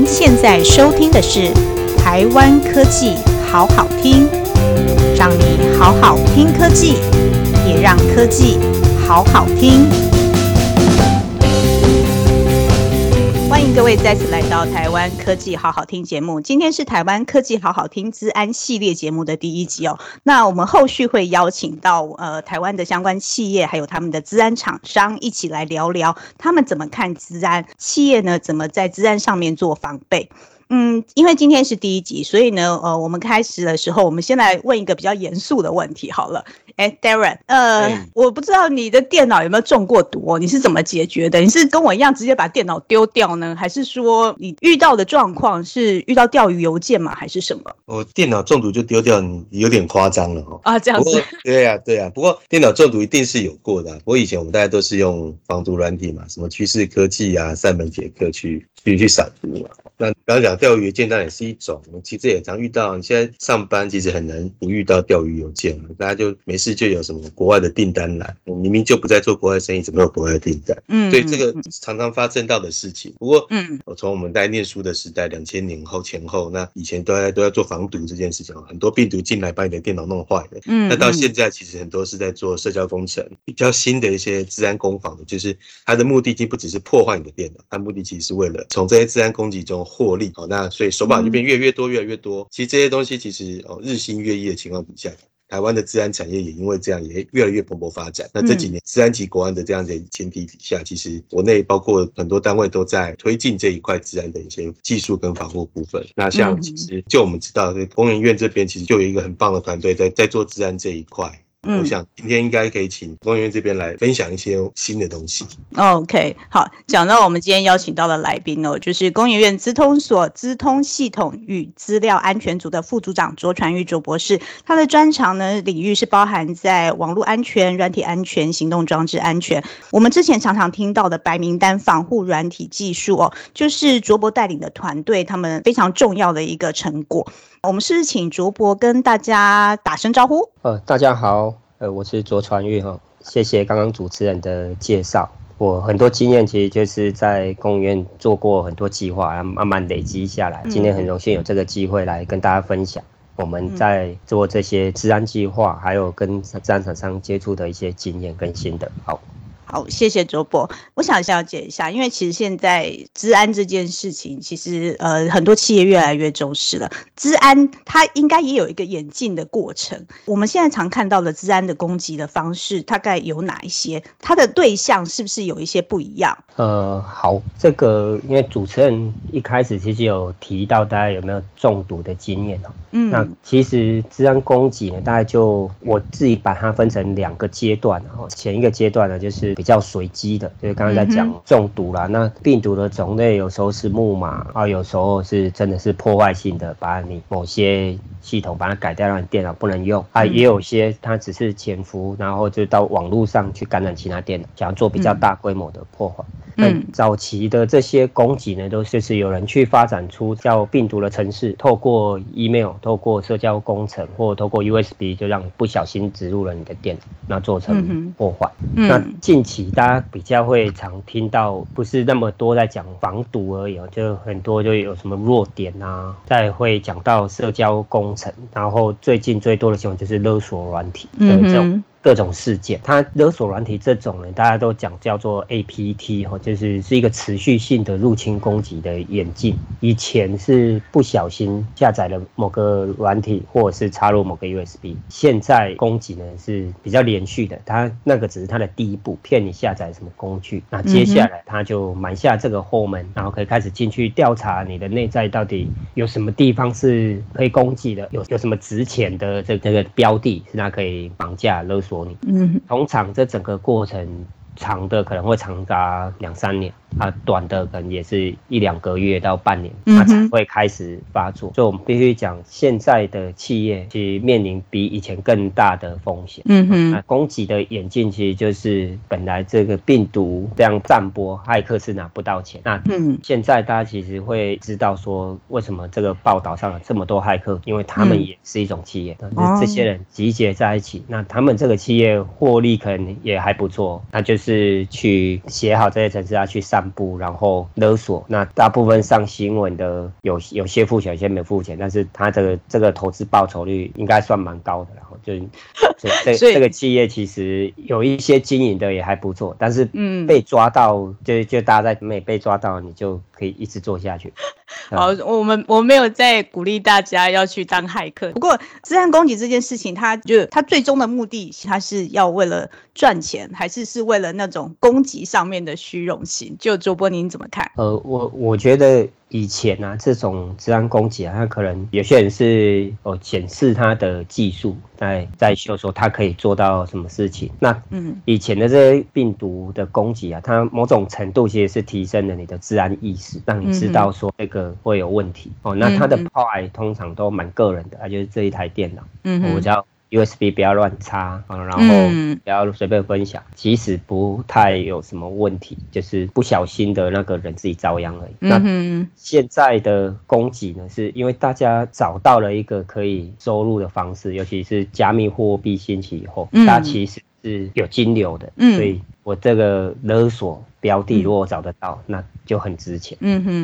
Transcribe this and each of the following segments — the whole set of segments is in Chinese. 您现在收听的是台湾科技好好听，让你好好听科技，也让科技好好听。欢迎各位再次来到台湾科技好好听节目，今天是台湾科技好好听资安系列节目的第一集哦。那我们后续会邀请到台湾的相关企业还有他们的资安厂商一起来聊聊他们怎么看资安，企业呢怎么在资安上面做防备。因为今天是第一集，所以呢我们开始的时候我们先来问一个比较严肃的问题好了。Darren， 我不知道你的电脑有没有中过毒哦，你是怎么解决的？你是跟我一样直接把电脑丢掉呢，还是说你遇到的状况是遇到钓鱼邮件吗，还是什么？我电脑中毒就丢掉，你有点夸张了哦。啊，这样子。对啊对啊，不过电脑中毒一定是有过的啊，不过以前我们大家都是用防毒软体嘛，什么趋势科技啊、赛门捷克去扫毒嘛。那刚讲钓鱼邮件当然也是一种，我们其实也常遇到。你现在上班其实很难不遇到钓鱼邮件，大家就没事就有什么国外的订单来，我明明就不在做国外生意，怎么有国外的订单？所以这个常常发生到的事情。不过，我从我们在念书的时代，2000年前后，那以前都要做防毒这件事情，很多病毒进来把你的电脑弄坏了。那到现在其实很多是在做社交工程，比较新的一些资安攻防的，就是它的目的其实不只是破坏你的电脑，它目的其实是为了从这些资安攻击中获利。那所以手法就变越来越多，其实这些东西其实日新月异的情况底下，台湾的资安产业也因为这样也越来越蓬勃发展。那这几年资安及国安的这样的前提底下，其实国内包括很多单位都在推进这一块资安的一些技术跟防护部分。那像其实就我们知道工研院这边其实就有一个很棒的团队在做资安这一块。我想今天应该可以请工研院这边来分享一些新的东西。OK， 好，讲到我们今天邀请到的来宾哦，就是工研院资通所资通系统与资料安全组的副组长卓传玉卓博士。他的专长呢领域是包含在网络安全、软体安全、行动装置安全。我们之前常常听到的白名单防护软体技术哦，就是卓博带领的团队他们非常重要的一个成果。我们是请卓博跟大家打声招呼。大家好，我是卓传玉哈，谢谢刚刚主持人的介绍。我很多经验其实就是在工研院做过很多计划，慢慢累积下来。今天很荣幸有这个机会来跟大家分享我们在做这些资安计划，还有跟资安厂商接触的一些经验跟心得。好，谢谢卓博。我想了解一下，因为其实现在资安这件事情，其实很多企业越来越重视了。资安它应该也有一个演进的过程。我们现在常看到的资安的攻击的方式，大概有哪一些？它的对象是不是有一些不一样？好，这个因为主持人一开始其实有提到大家有没有中毒的经验哦。那其实资安攻击呢，大概就我自己把它分成两个阶段哦。前一个阶段呢，就是比较随机的，就是刚刚在讲中毒啦，那病毒的种类有时候是木马啊，有时候是真的是破坏性的，把你某些系统把它改掉，让你电脑不能用啊，也有些它只是潜伏，然后就到网络上去感染其他电脑，想要做比较大规模的破坏。那早期的这些攻击呢，都是有人去发展出叫病毒的程式，透过 email、透过社交工程或透过 USB， 就让不小心植入了你的电脑，那做成破坏。那近期大家比较会常听到，不是那么多在讲防毒而已哦，就很多就有什么弱点啊，再会讲到社交工程，然后最近最多的新闻就是勒索软体的这种各种事件。它勒索软体这种呢，大家都讲叫做 APT 哦，就是是一个持续性的入侵攻击的演进。以前是不小心下载了某个软体，或者是插入某个 USB， 现在攻击呢是比较连续的，它那个只是它的第一步，骗你下载什么工具，那接下来它就埋下这个后门，然后可以开始进去调查你的内在到底有什么地方是可以攻击的，有什么值钱的这个标的是它可以绑架勒索。通常这整个过程长的可能会长达2-3年啊，短的可能也是1-2个月到半年，它才会开始发作。所以我们必须讲，现在的企业其实面临比以前更大的风险。攻击的演进其实就是本来这个病毒这样散播，骇客是拿不到钱。那现在大家其实会知道说，为什么这个报道上有这么多骇客，因为他们也是一种企业，但是这些人集结在一起，那他们这个企业获利可能也还不错，那就是就是去写好这些程式啊，去散布，然后勒索。那大部分上新闻的有些付钱，有些没付钱，但是他这个投资报酬率应该算蛮高的，然后就这个企业其实有一些经营的也还不错，但是被抓到、就大家在没被抓到，你就可以一直做下去。好，我没有在鼓励大家要去当骇客。不过，资安攻击这件事情，它最终的目的，它是要为了赚钱，还是为了那种攻击上面的虚荣心？就卓波，您怎么看？我觉得。以前啊，这种资安攻击啊，他可能有些人是检视他的技术，在秀说他可以做到什么事情。那以前的这些病毒的攻击啊，它某种程度其实是提升了你的资安意识，让你知道说这个会有问题。那它的破坏通常都蛮个人的，就是这一台电脑，我叫USB 不要乱插，然后不要随便分享，其实不太有什么问题，就是不小心的那个人自己遭殃而已。那现在的攻击呢，是因为大家找到了一个可以收入的方式，尤其是加密货币兴起以后，它其实是有金流的，所以我这个勒索标的如果找得到，那就很值钱。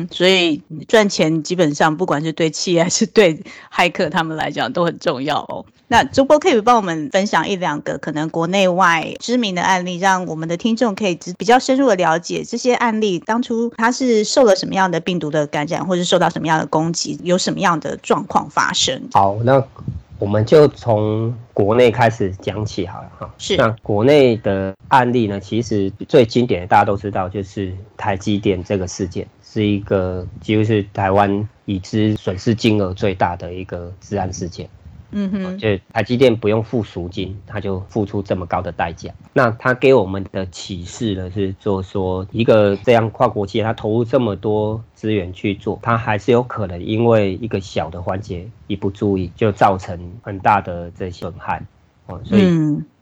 所以赚钱基本上不管是对企业还是对骇客他们来讲都很重要哦。那卓波可以帮我们分享一两个可能国内外知名的案例，让我们的听众可以比较深入的了解这些案例当初他是受了什么样的病毒的感染，或是受到什么样的攻击，有什么样的状况发生。好，那我们就从国内开始讲起好了哈。是，那国内的案例呢，其实最经典的大家都知道，就是台积电这个事件，是一个几乎是台湾已知损失金额最大的一个资安事件。就台积电不用付赎金，他就付出这么高的代价。那他给我们的启示呢，是做说一个这样跨国企业，他投入这么多资源去做，他还是有可能因为一个小的环节一不注意，就造成很大的这些损害。所以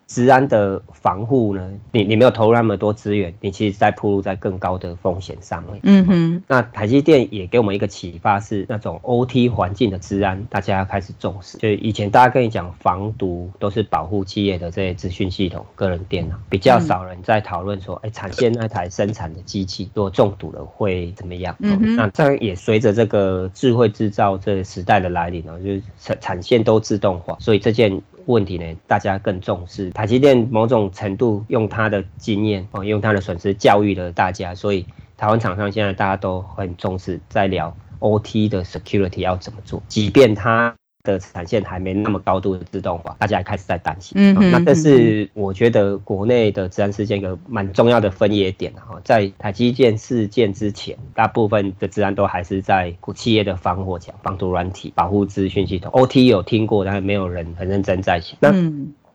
资安的防护呢，你没有投入那么多资源，你其实在暴露在更高的风险上面。那台积电也给我们一个启发，是那种 OT 环境的资安，大家开始重视。就以前大家跟你讲防毒都是保护企业的这些资讯系统、个人电脑，比较少人在讨论说，产线那台生产的机器如果中毒了会怎么样？那当然也随着这个智慧制造这时代的来临，就是产线都自动化，所以这件问题呢，大家更重视。台积电某种程度用他的经验，用他的损失教育了大家，所以台湾厂商现在大家都很重视，在聊 OT 的 security 要怎么做。即便它的产线还没那么高度的自动化，大家也开始在担心。那这是我觉得国内的资安事件一个蛮重要的分野点。在台积电事件之前，大部分的资安都还是在企业的防火墙、防毒软体、保护资讯系统。OT 有听过，但没有人很认真在想。那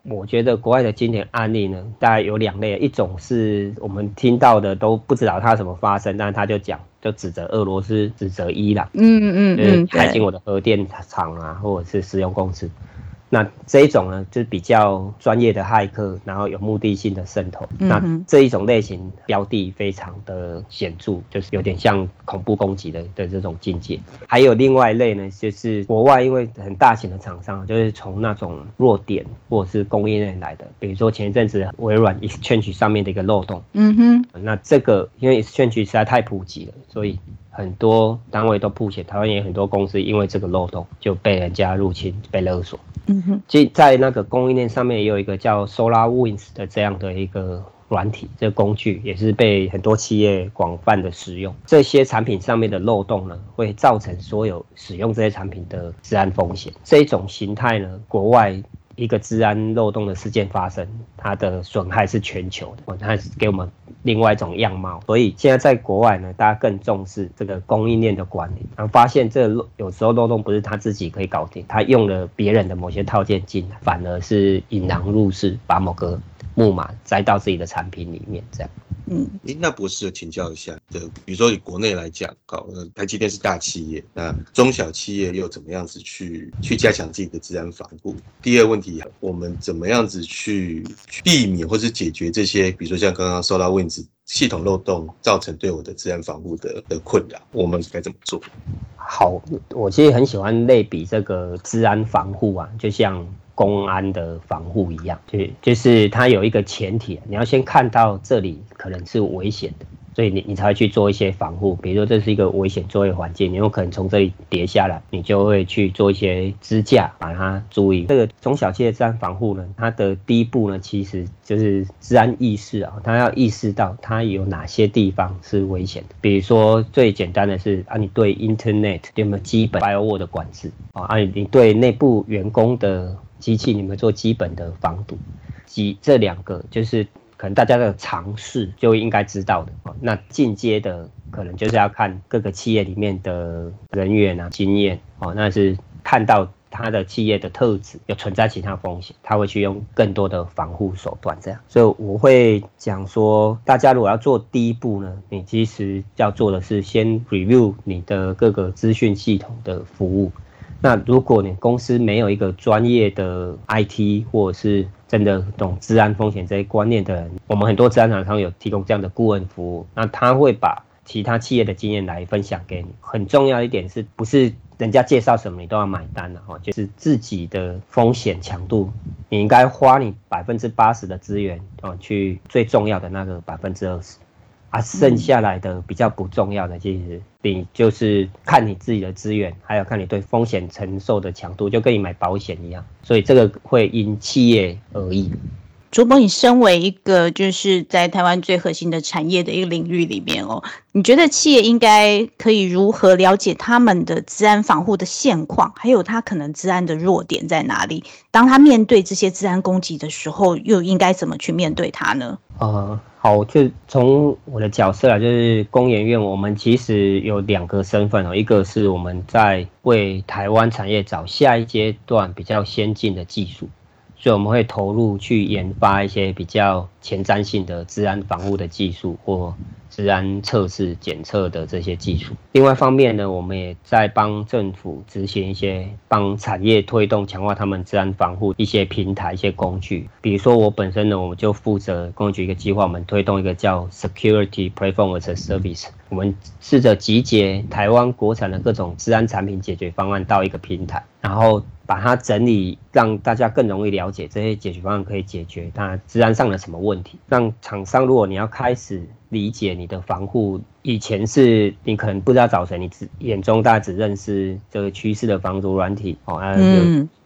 我觉得国外的经典案例呢，大概有两类，一种是我们听到的都不知道它怎么发生，但是他就指责俄罗斯，指责伊朗，就是开进我的核电厂啊，或者是石油公司。那这一种呢，就是比较专业的骇客，然后有目的性的渗透。那这一种类型标的非常的显著，就是有点像恐怖攻击的这种境界。还有另外一类呢，就是国外因为很大型的厂商，就是从那种弱点或者是供应链来的，比如说前一阵子微软 Exchange 上面的一个漏洞。那这个因为 Exchange 实在太普及了，所以很多单位都曝显，台湾也很多公司因为这个漏洞就被人家入侵、被勒索。其实在那个供应链上面也有一个叫 SolarWinds 的这样的一个软体，这个工具也是被很多企业广泛的使用。这些产品上面的漏洞呢，会造成所有使用这些产品的资安风险。这一种形态呢，国外一个资安漏洞的事件发生，它的损害是全球的，它给我们另外一种样貌。所以现在在国外呢，大家更重视这个供应链的管理，然后发现这个有时候漏洞不是他自己可以搞定，他用了别人的某些套件进来，反而是引狼入室，把某个木马栽到自己的产品里面，这样。那博士请教一下，比如说以国内来讲，台积电是大企业，那中小企业又怎么样子去加强自己的资安防护？第二问题，我们怎么样子去避免或是解决这些，比如说像刚刚SolarWinds系统漏洞造成对我的资安防护的困扰，我们该怎么做？好，我其实很喜欢类比这个资安防护啊，就像公安的防护一样，就是它有一个前提，你要先看到这里可能是危险的，所以你才会去做一些防护，比如说这是一个危险作业环境，你有可能从这里跌下来，你就会去做一些支架把它注意。这个中小企业治安防护呢，它的第一步呢，其实就是治安意识啊，它要意识到它有哪些地方是危险的。比如说最简单的是你对 Internet 有没有基本 firewall 的管制啊？你对内部员工的机器有没有做基本的防毒？这两个就是。可能大家的常识就应该知道的，那进阶的可能就是要看各个企业里面的人员啊、经验，那是看到他的企业的特质有存在其他风险，他会去用更多的防护手段这样。所以我会讲说，大家如果要做第一步呢，你其实要做的是先 review 你的各个资讯系统的服务。那如果你公司没有一个专业的 IT 或者是真的懂治安风险这些观念的人，我们很多治安厂商有提供这样的顾问服务，那他会把其他企业的经验来分享给你。很重要一点是不是人家介绍什么你都要买单啊，就是自己的风险强度，你应该花你 80% 的资源去最重要的那个 20%剩下来的比较不重要的，其实你就是看你自己的资源，还有看你对风险承受的强度，就跟你买保险一样，所以这个会因企业而异。卓博，你身为一个就是在台湾最核心的产业的一个领域里面哦，你觉得企业应该可以如何了解他们的治安防护的现况，还有他可能治安的弱点在哪里？当他面对这些治安攻击的时候，又应该怎么去面对它呢？好，就从我的角色来，就是工研院，我们其实有两个身份哦，一个是我们在为台湾产业找下一阶段比较先进的技术。所以我们会投入去研发一些比较前瞻性的治安防护的技术或治安测试检测的这些技术。另外一方面呢，我们也在帮政府执行一些帮产业推动强化他们治安防护一些平台一些工具。比如说我本身呢，我们就负责公安局一个计划，我们推动一个叫 Security Platform as a Service， 我们试着集结台湾国产的各种治安产品解决方案到一个平台，然后把它整理，让大家更容易了解这些解决方案可以解决它治安上的什么问题。让厂商，如果你要开始理解你的防护，以前是你可能不知道找谁，你眼中大家只认识这个趋势的防毒软体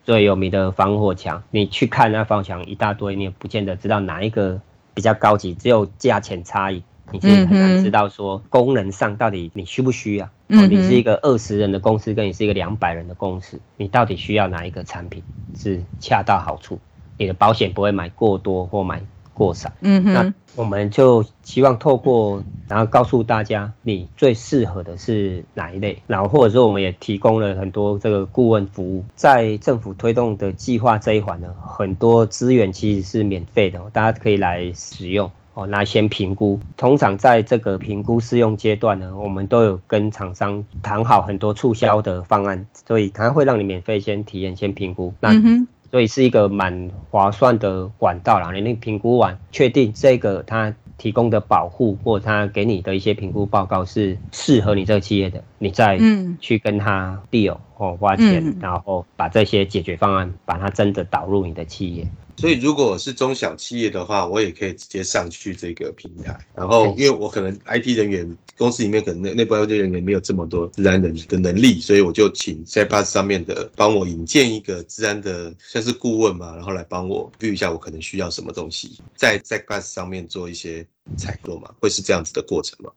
最有名的防火墙，你去看那防火墙一大堆，你也不见得知道哪一个比较高级，只有价钱差异。你其实很难知道说功能上到底你需不需要，你是一个20人的公司跟你是一个200人的公司，你到底需要哪一个产品是恰到好处，你的保险不会买过多或买过少。那我们就希望透过然后告诉大家你最适合的是哪一类，然后或者说我们也提供了很多这个顾问服务。在政府推动的计划这一环呢，很多资源其实是免费的，大家可以来使用来先评估。通常在这个评估试用阶段呢，我们都有跟厂商谈好很多促销的方案，所以它会让你免费先体验先评估，那所以是一个蛮划算的管道啦。你评估完确定这个它提供的保护或它给你的一些评估报告是适合你这个企业的，你再去跟它 deal 花钱，然后把这些解决方案把它真的导入你的企业。所以如果是中小企业的话，我也可以直接上去这个平台，然后因为我可能 IT 人员公司里面可能内部 IT 人员没有这么多治安人的能力，所以我就请 SecPaaS 上面的帮我引荐一个治安的像是顾问嘛，然后来帮我预一下我可能需要什么东西，在 SecPaaS 上面做一些采购嘛，会是这样子的过程吗？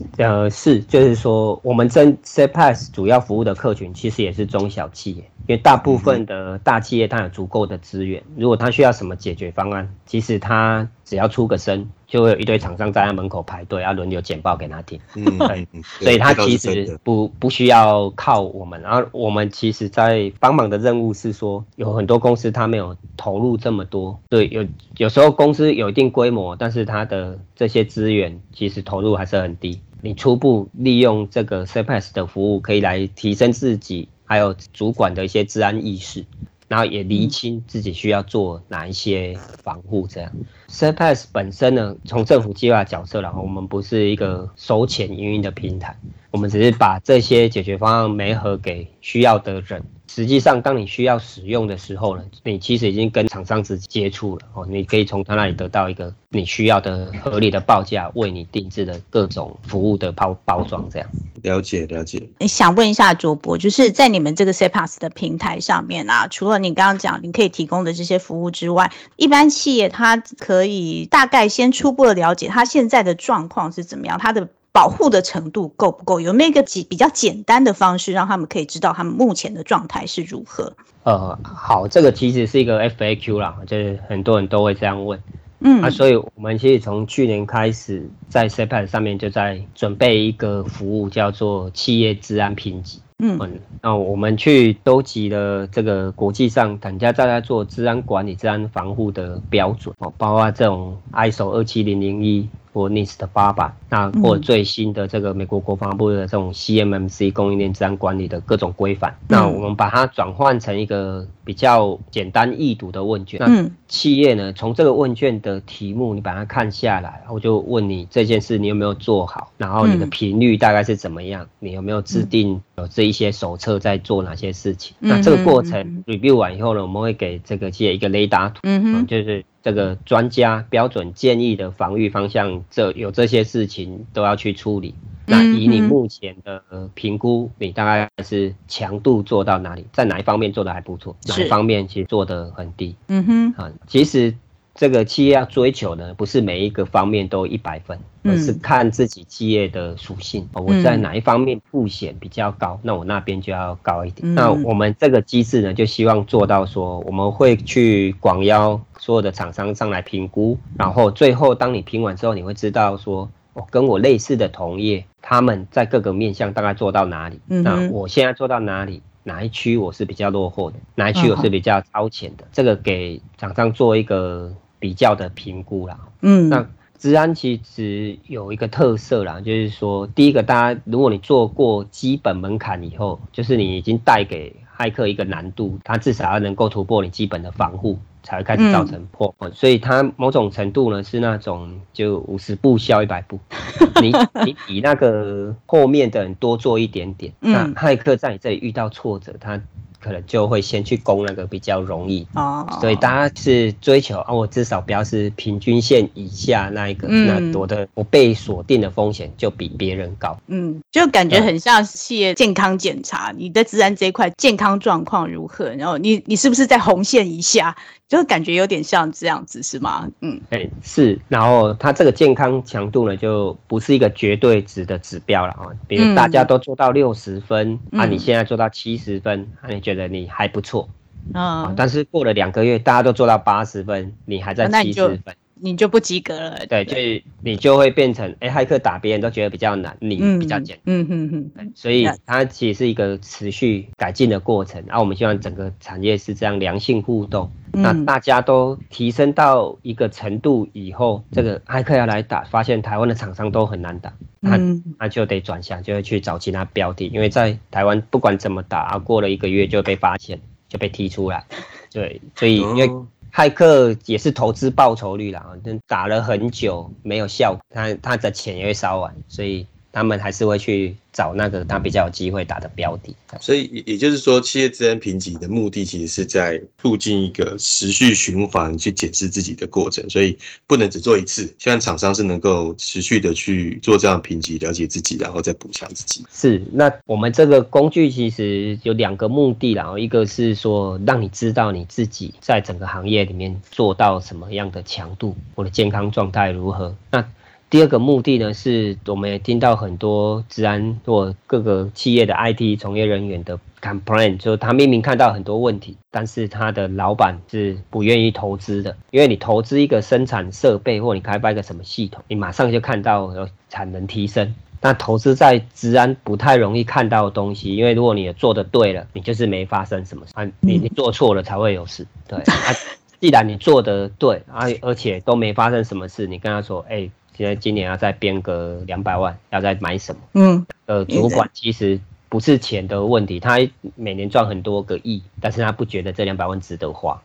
是，就是说我们SecPaaS 主要服务的客群其实也是中小企业，因为大部分的大企业它有足够的资源，如果它需要什么解决方案，其实它只要出个声，就会有一堆厂商在他门口排队，要轮流简报给他听。所以他其实不需要靠我们。然后我们其实在帮忙的任务是说，有很多公司他没有投入这么多，对，有时候公司有一定规模，但是他的这些资源其实投入还是很低。你初步利用这个 SecPaaS 的服务，可以来提升自己还有主管的一些治安意识。然后也厘清自己需要做哪一些防护，这样。SecPaaS 本身呢，从政府计划的角色啦，我们不是一个收钱营运的平台，我们只是把这些解决方案媒合给需要的人，实际上当你需要使用的时候了，你其实已经跟厂商直接接触了哦，你可以从他那里得到一个你需要的合理的报价，为你定制的各种服务的包装这样。了解了解。想问一下卓博，就是在你们这个 SecPaaS 的平台上面啊，除了你刚刚讲你可以提供的这些服务之外，一般企业它可以大概先初步的了解它现在的状况是怎么样，它的保护的程度够不够？有没有一个比较简单的方式让他们可以知道他们目前的状态是如何？好，这个其实是一个 FAQ 啦，就是很多人都会这样问。所以我们其实从去年开始，在 SecPaaS 上面就在准备一个服务，叫做企业治安评级。那我们去收集了这个国际上大家做治安管理、治安防护的标准，包括这种 ISO 27001。或 NIST 的800，那或最新的这个美国国防部的这种 CMMC 供应链治安管理的各种规范，那我们把它转换成一个比较简单易读的问卷。那企业呢，从这个问卷的题目你把它看下来，我就问你这件事你有没有做好，然后你的频率大概是怎么样，你有没有制定有这一些手册在做哪些事情。那这个过程 review 完以后呢，我们会给这个企业一个雷达图，就是这个专家标准建议的防御方向，有这些事情都要去处理。那以你目前的评估，你大概是强度做到哪里，在哪一方面做的还不错，哪一方面其实做的很低。其实这个企业要追求呢，不是每一个方面都100分，而是看自己企业的属性。我在哪一方面风险比较高，那我那边就要高一点。那我们这个机制呢，就希望做到说，我们会去广邀所有的厂商上来评估，然后最后当你评完之后，你会知道说，跟我类似的同业，他们在各个面向大概做到哪里，那我现在做到哪里，哪一区我是比较落后的，哪一区我是比较超前的，这个给厂商做一个比较的评估啦。那治安其实有一个特色啦，就是说，第一个，大家如果你做过基本门槛以后，就是你已经带给骇客一个难度，他至少要能够突破你基本的防护，才会开始造成破坏。所以它某种程度呢，是那种就50步笑100步，你比那个后面的人多做一点点，那骇客在你这里遇到挫折，他可能就会先去攻那个比较容易，所以大家是追求我至少不要是平均线以下那一个，那我被锁定的风险就比别人高。就感觉很像企业健康检查，你的治安这一块健康状况如何，然后你是不是在红线以下，就感觉有点像这样子，是吗？是。然后它这个健康强度呢，就不是一个绝对值的指标了啊。比如大家都做到60分，你现在做到70分，你觉得你还不错，但是过了2个月，大家都做到80分，你还在70分，你就不及格了。对，就是你就会变成，骇客打别人都觉得比较难，你比较简单。所以它其实是一个持续改进的过程。我们希望整个产业是这样良性互动。那大家都提升到一个程度以后，这个骇客要来打，发现台湾的厂商都很难打，那就得转向，就会去找其他标的，因为在台湾不管怎么打，过了1个月就被发现，就被踢出来。对，所以因为骇客也是投资报酬率啦，打了很久没有效果，他的钱也会烧完，所以他们还是会去找那个他比较有机会打的标的。所以也就是说，企业治安评级的目的其实是在促进一个持续循环去检视自己的过程，所以不能只做一次，希望厂商是能够持续的去做这样的评级，了解自己，然后再补强自己。是，那我们这个工具其实有2个目的啦，一个是说让你知道你自己在整个行业里面做到什么样的强度，我的健康状态如何。那第2个目的呢，是我们也听到很多治安或各个企业的 IT 从业人员的 complaint， 就是他明明看到很多问题，但是他的老板是不愿意投资的。因为你投资一个生产设备或你开发一个什么系统，你马上就看到有产能提升。那投资在治安不太容易看到的东西，因为如果你做的对了，你就是没发生什么事，你做错了才会有事。对，既然你做的对，而且都没发生什么事，你跟他说，现在今年要再编个200万，要再买什么？主管其实不是钱的问题，他每年赚很多个亿，但是他不觉得这200万值得花。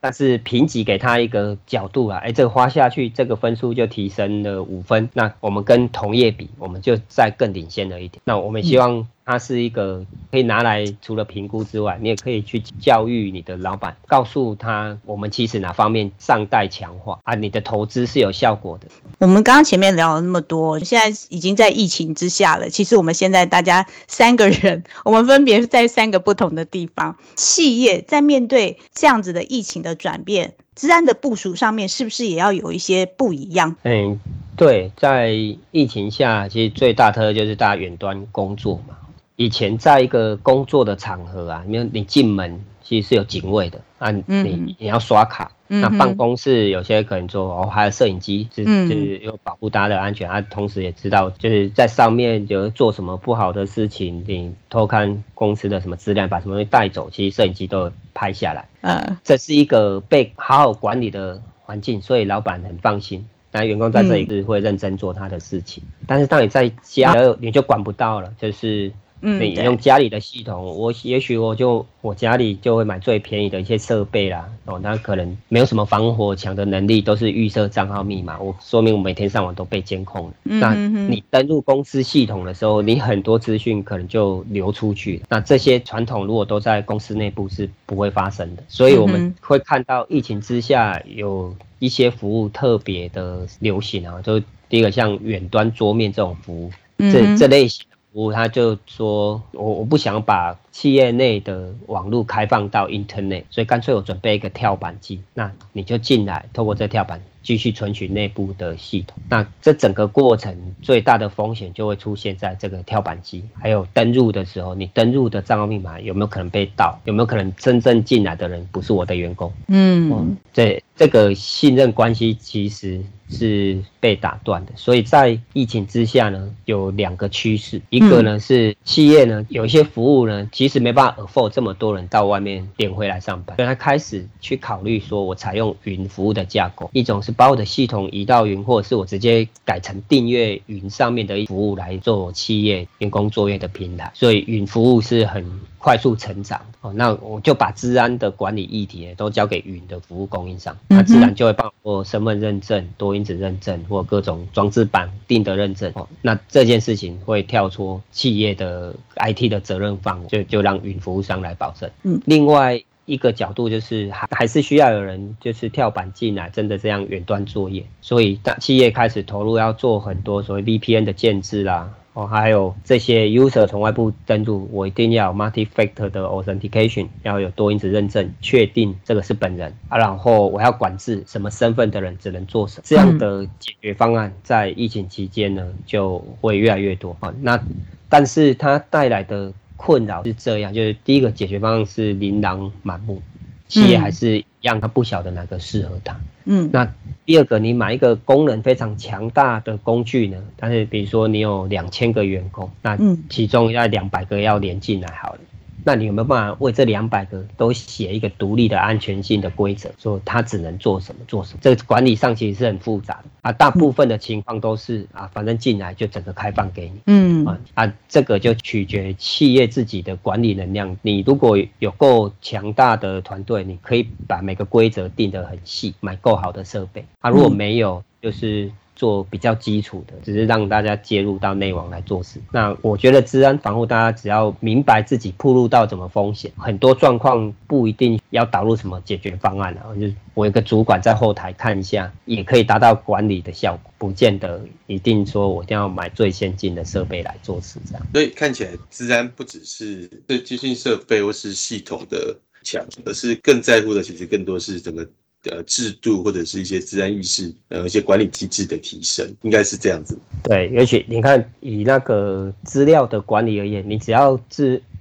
但是评级给他一个角度啦，这个花下去，这个分数就提升了5分，那我们跟同业比，我们就再更领先了一点。那我们希望它是一个可以拿来除了评估之外，你也可以去教育你的老板，告诉他我们其实哪方面尚待强化啊，你的投资是有效果的。我们刚刚前面聊了那么多，现在已经在疫情之下了，其实我们现在大家3个人，我们分别在3个不同的地方，企业在面对这样子的疫情的转变，治安的部署上面是不是也要有一些不一样？对，在疫情下其实最大特色就是大家远端工作嘛。以前在一个工作的场合啊，你进门其实是有警卫的啊，你要刷卡。那办公室有些可能说还有摄影机，就是有保护大家的安全，同时也知道就是在上面有做什么不好的事情，你偷看公司的什么资料，把什么东西带走，其实摄影机都有拍下来。这是一个被好好管理的环境，所以老板很放心。那员工在这里是会认真做他的事情，但是当你在家你就管不到了，就是。你用家里的系统，我家里就会买最便宜的一些设备啦。那可能没有什么防火墙的能力，都是预设账号密码，说明我每天上网都被监控了。那你登入公司系统的时候，你很多资讯可能就流出去。那这些传统如果都在公司内部是不会发生的，所以我们会看到疫情之下有一些服务特别的流行啊，就第一个像远端桌面这种服务，这类型。他就说我不想把企业内的网络开放到 Internet， 所以干脆我准备一个跳板机，那你就进来透过这跳板继续存取内部的系统。那这整个过程最大的风险就会出现在这个跳板机，还有登入的时候，你登入的账号密码有没有可能被盗，有没有可能真正进来的人不是我的员工。这个信任关系其实是被打断的。所以在疫情之下呢，有2个趋势，一个呢是企业呢有一些服务呢其实没办法 afford 这么多人到外面点回来上班，所以他开始去考虑说我采用云服务的架构，一种是把我的系统移到云，或者是我直接改成订阅云上面的服务来做我企业员工作业的平台，所以云服务是很快速成长。那我就把治安的管理议题都交给云的服务供应商，那自然就会帮我身份认证、多因子认证或各种装置绑定的认证。那这件事情会跳出企业的 IT 的责任范围，就让云服务商来保证。另外一个角度就是还是需要有人就是跳板进来，真的这样远端作业，所以企业开始投入要做很多所谓 VPN 的建制啦，还有这些 user 从外部登入，我一定要有 multi-factor 的 authentication， 要有多因子认证，确定这个是本人啊，然后我要管制什么身份的人只能做什么。这样的解决方案在疫情期间呢就会越来越多。那但是它带来的困扰是这样，就是第一个解决方案是琳琅满目，企业还是一样，它不晓得哪个适合它。那第二个，你买一个功能非常强大的工具呢，但是比如说你有2000个员工，那其中要200个要连进来好了，那你有没有办法为这200个都写一个独立的安全性的规则，说它只能做什么做什么？这个管理上其实是很复杂的啊。大部分的情况都是反正进来就整个开放给你。这个就取决企业自己的管理能量。你如果有够强大的团队，你可以把每个规则定得很细，买够好的设备。如果没有，就是做比较基础的，只是让大家介入到内网来做事。那我觉得治安防护，大家只要明白自己暴露到什么风险，很多状况不一定要导入什么解决方案啊，就是我有个主管在后台看一下，也可以达到管理的效果，不见得一定说我一定要买最先进的设备来做事这样。所以看起来治安不只是对基础设备或是系统的强，而是更在乎的其实更多是整个制度或者是一些治安意识，一些管理机制的提升，应该是这样子。对，也许你看以那个资料的管理而言，你只要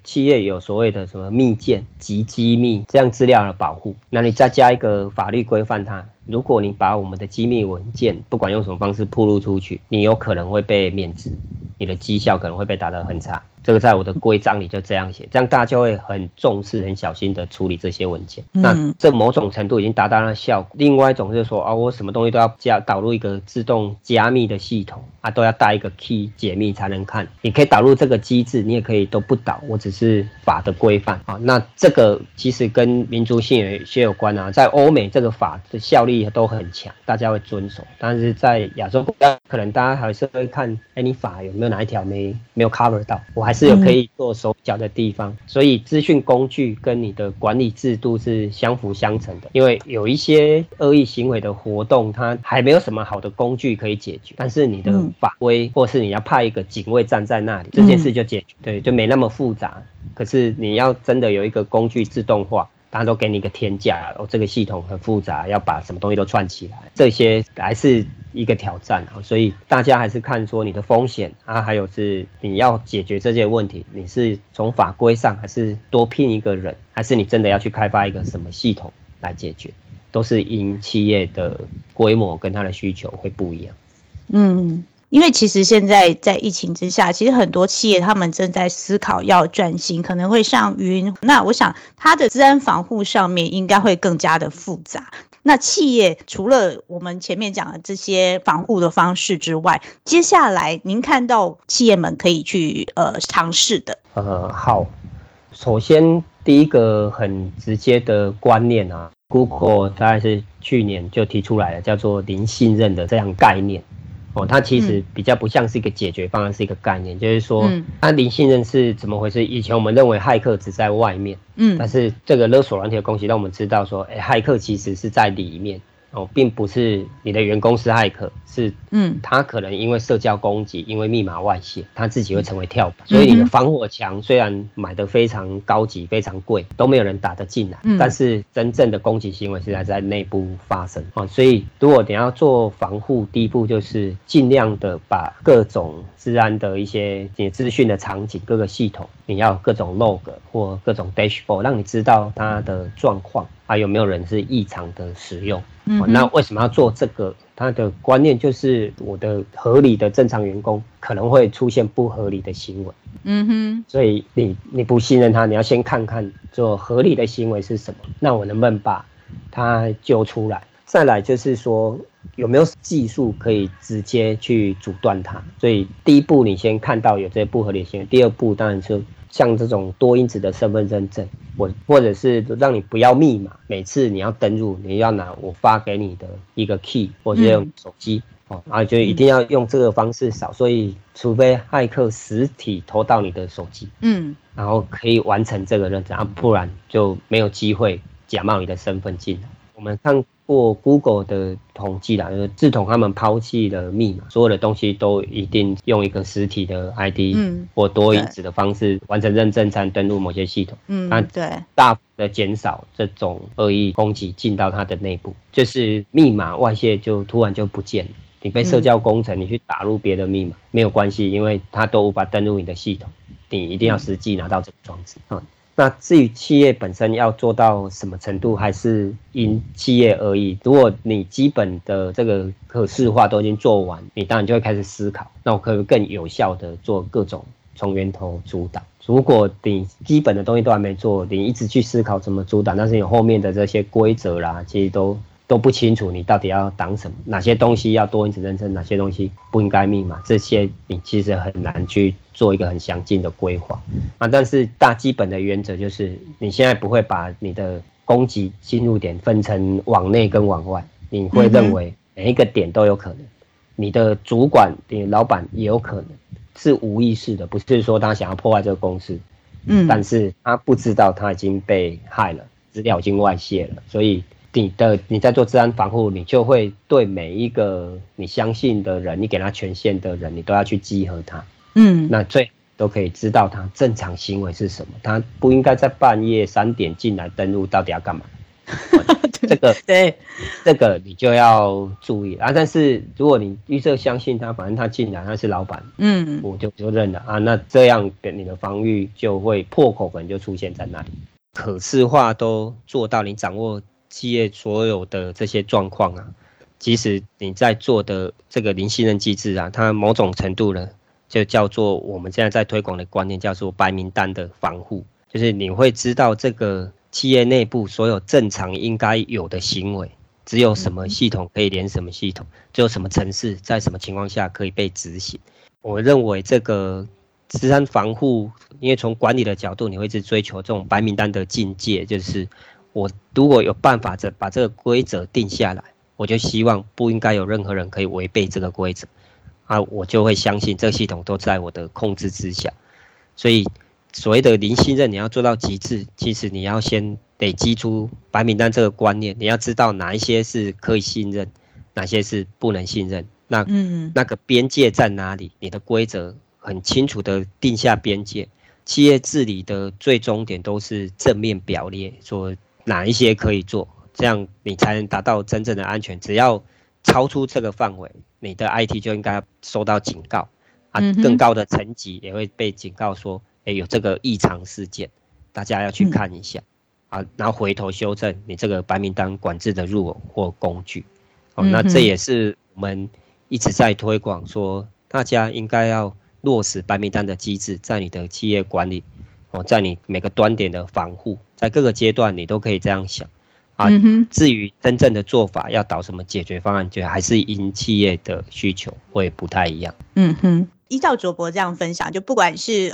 企业有所谓的什么密件、极机密这样资料的保护，那你再加一个法律规范它。如果你把我们的机密文件不管用什么方式暴露出去，你有可能会被免职，你的绩效可能会被打得很差。这个在我的规章里就这样写，这样大家就会很重视、很小心的处理这些文件。那这某种程度已经达到了效果。另外一种就是说，我什么东西都要导入一个自动加密的系统啊，都要带一个 key 解密才能看。你可以导入这个机制，你也可以都不导，我只是法的规范啊。那这个其实跟民族性也有关啊，在欧美这个法的效力都很强，大家会遵守，但是在亚洲国家可能大家还是会看，你法有没有哪一条没有 cover 到，我还是有可以做手脚的地方。所以资讯工具跟你的管理制度是相辅相成的，因为有一些恶意行为的活动它还没有什么好的工具可以解决，但是你的法规或是你要派一个警卫站在那里，这件事就解决，对，就没那么复杂。可是你要真的有一个工具自动化，它都给你一个天价，哦，这个系统很复杂，要把什么东西都串起来，这些还是一个挑战。所以大家还是看说你的风险啊，还有是你要解决这些问题，你是从法规上，还是多聘一个人，还是你真的要去开发一个什么系统来解决，都是因企业的规模跟它的需求会不一样。嗯。因为其实现在在疫情之下，其实很多企业他们正在思考要转型，可能会上云。那我想它的资安防护上面应该会更加的复杂。那企业除了我们前面讲的这些防护的方式之外，接下来您看到企业们可以去尝试的。好，首先第一个很直接的观念啊 ，Google 大概是去年就提出来了，叫做零信任的这样概念。哦，它其实比较不像是一个解决方案，是一个概念，就是说，它零信任是怎么回事？以前我们认为骇客只在外面，但是这个勒索软体的攻击让我们知道说，骇客其实是在里面，哦，并不是你的员工是骇客，是，他可能因为社交攻击，因为密码外泄，他自己会成为跳板，所以你的防火墙虽然买得非常高级、非常贵，都没有人打得进来，但是真正的攻击行为是在内部发生，哦，所以如果你要做防护，第一步就是尽量的把各种资安的一些资讯的场景、各个系统，你要各种 log 或各种 dashboard， 让你知道它的状况。啊，有没有人是异常的使用，哦，那为什么要做这个？他的观念就是我的合理的正常员工可能会出现不合理的行为，所以你不信任他，你要先看看做合理的行为是什么，那我能不能把他揪出来。再来就是说有没有技术可以直接去阻断它，所以第一步你先看到有这些不合理的行为，第二步当然是像这种多因子的身份认证，我或者是让你不要密码，每次你要登入，你要拿我发给你的一个 key， 或者是用手机，啊，就一定要用这个方式扫。所以，除非骇客实体偷到你的手机，然后可以完成这个认证，啊，不然就没有机会假冒你的身份进来。我们看过 Google 的统计啦，就是自从他们抛弃了密码，所有的东西都一定用一个实体的 ID 或多因子的方式完成认证才能登录某些系统。对，大幅的减少这种恶意攻击进到它的内部，就是密码外泄就突然就不见了。你被社交工程，你去打入别的密码没有关系，因为它都无法登录你的系统，你一定要实际拿到这个装置。那至于企业本身要做到什么程度，还是因企业而异。如果你基本的这个可视化都已经做完，你当然就会开始思考，那我可不可以更有效的做各种从源头主导。如果你基本的东西都还没做，你一直去思考怎么主导，但是你后面的这些规则啦，其实都不清楚你到底要挡什么，哪些东西要多因子认证，哪些东西不应该密码，这些你其实很难去做一个很详尽的规划啊。但是大基本的原则就是，你现在不会把你的攻击进入点分成往内跟往外，你会认为每一个点都有可能，你的主管、你的老板也有可能是无意识的，不是说他想要破坏这个公司，但是他不知道他已经被害了，资料已经外泄了，所以。你在做资安防护，你就会对每一个你相信的人，你给他权限的人，你都要去稽核他。那最都可以知道他正常行为是什么，他不应该在半夜3点进来登录，到底要干嘛？这个你就要注意啊。但是如果你预设相信他，反正他进来他是老板，我就认了啊。那这样你的防御就会破口，可能就出现在那里。可视化都做到，你掌握。企业所有的这些状况啊，其实你在做的这个零信任机制啊，它某种程度呢，就叫做我们现在在推广的观念，叫做白名单的防护，就是你会知道这个企业内部所有正常应该有的行为，只有什么系统可以连什么系统，只有什么程式在什么情况下可以被执行。我认为这个资安防护，因为从管理的角度，你会一直追求这种白名单的境界，就是。我如果有办法把这个规则定下来，我就希望不应该有任何人可以违背这个规则啊，我就会相信这个系统都在我的控制之下。所以所谓的零信任，你要做到极致，其实你要先得积出白名单这个观念，你要知道哪一些是可以信任，哪些是不能信任。那个边界在哪里？你的规则很清楚的定下边界。企业治理的最终点都是正面表列，说哪一些可以做，这样你才能达到真正的安全。只要超出这个范围，你的 IT 就应该收到警告啊，更高的层级也会被警告说，有这个异常事件，大家要去看一下啊，然后回头修正你这个白名单管制的入口或工具。那这也是我们一直在推广说，大家应该要落实白名单的机制，在你的企业管理，在你每个端点的防护，在各个阶段你都可以这样想啊。至于真正的做法要导什么解决方案，就还是因企业的需求会不太一样。依照卓博这样分享，就不管是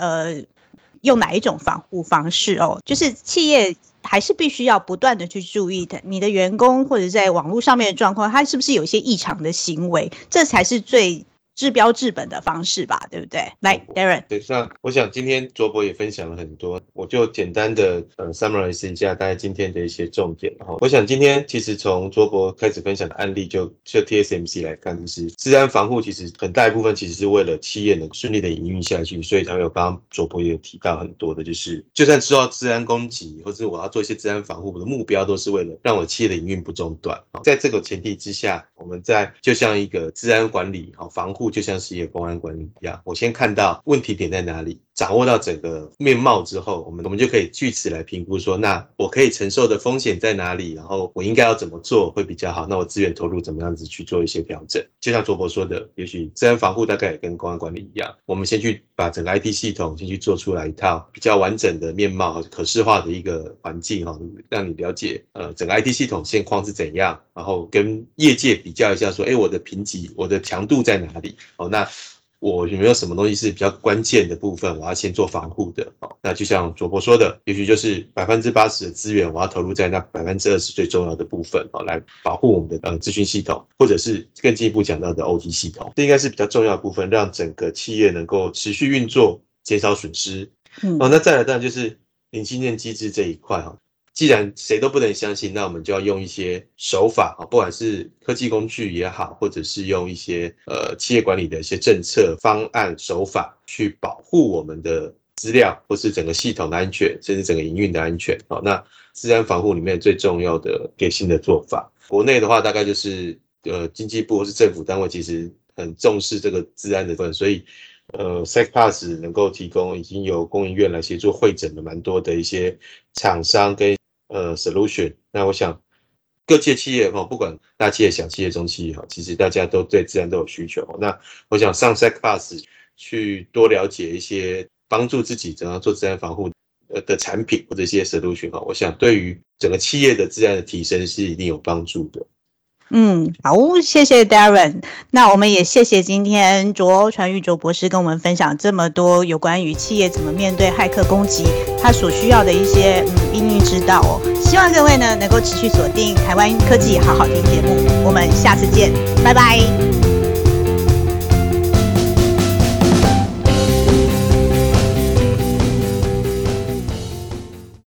用哪一种防护方式哦，就是企业还是必须要不断的去注意的你的员工或者在网络上面的状况，他是不是有一些异常的行为，这才是最治标治本的方式吧，对不对？来 Darren。 对，我想今天卓博也分享了很多，我就简单的summarize 一下大概今天的一些重点。我想今天其实从卓博开始分享的案例，就 TSMC 来看，就是治安防护其实很大一部分其实是为了企业能顺利的营运下去，所以才有刚刚卓博也有提到很多的，就是就算受到治安攻击，或者我要做一些治安防护，我的目标都是为了让我企业的营运不中断。在这个前提之下，我们在就像一个治安管理防护就像是一个公安管理一样，我先看到问题点在哪里，掌握到整个面貌之后，我们就可以据此来评估说，那我可以承受的风险在哪里，然后我应该要怎么做会比较好，那我资源投入怎么样子去做一些调整。就像卓博说的，也许治安防护大概也跟公安管理一样，我们先去把整个 IT 系统先去做出来一套比较完整的面貌，可视化的一个环境，让你了解整个 IT 系统现况是怎样，然后跟业界比较一下说，我的评级，我的强度在哪里，那我有没有什么东西是比较关键的部分，我要先做防护的。那就像卓博说的，也许就是 80% 的资源我要投入在那 20% 最重要的部分，来保护我们的资讯系统，或者是更进一步讲到的 OT 系统。这应该是比较重要的部分，让整个企业能够持续运作，减少损失。那再来当然就是零信任机制这一块。既然谁都不能相信，那我们就要用一些手法，不管是科技工具也好，或者是用一些企业管理的一些政策方案手法，去保护我们的资料或是整个系统的安全，甚至整个营运的安全。那治安防护里面最重要的给新的做法，国内的话大概就是经济部或是政府单位其实很重视这个治安的部分，所以SecPaaS 能够提供已经由供应院来协助会诊的蛮多的一些厂商跟solution。 那我想各界企业，不管大企业、小企业、中企业，其实大家都对治安都有需求。那我想上 SecPaaS 去多了解一些帮助自己怎样做治安防护的产品或者一些 solution， 我想对于整个企业的治安的提升是一定有帮助的。好，谢谢 Darren。 那我们也谢谢今天卓传育卓博士跟我们分享这么多有关于企业怎么面对骇客攻击，他所需要的一些应用之道哦。希望各位呢能够持续锁定台湾科技好好听节目，我们下次见，拜拜。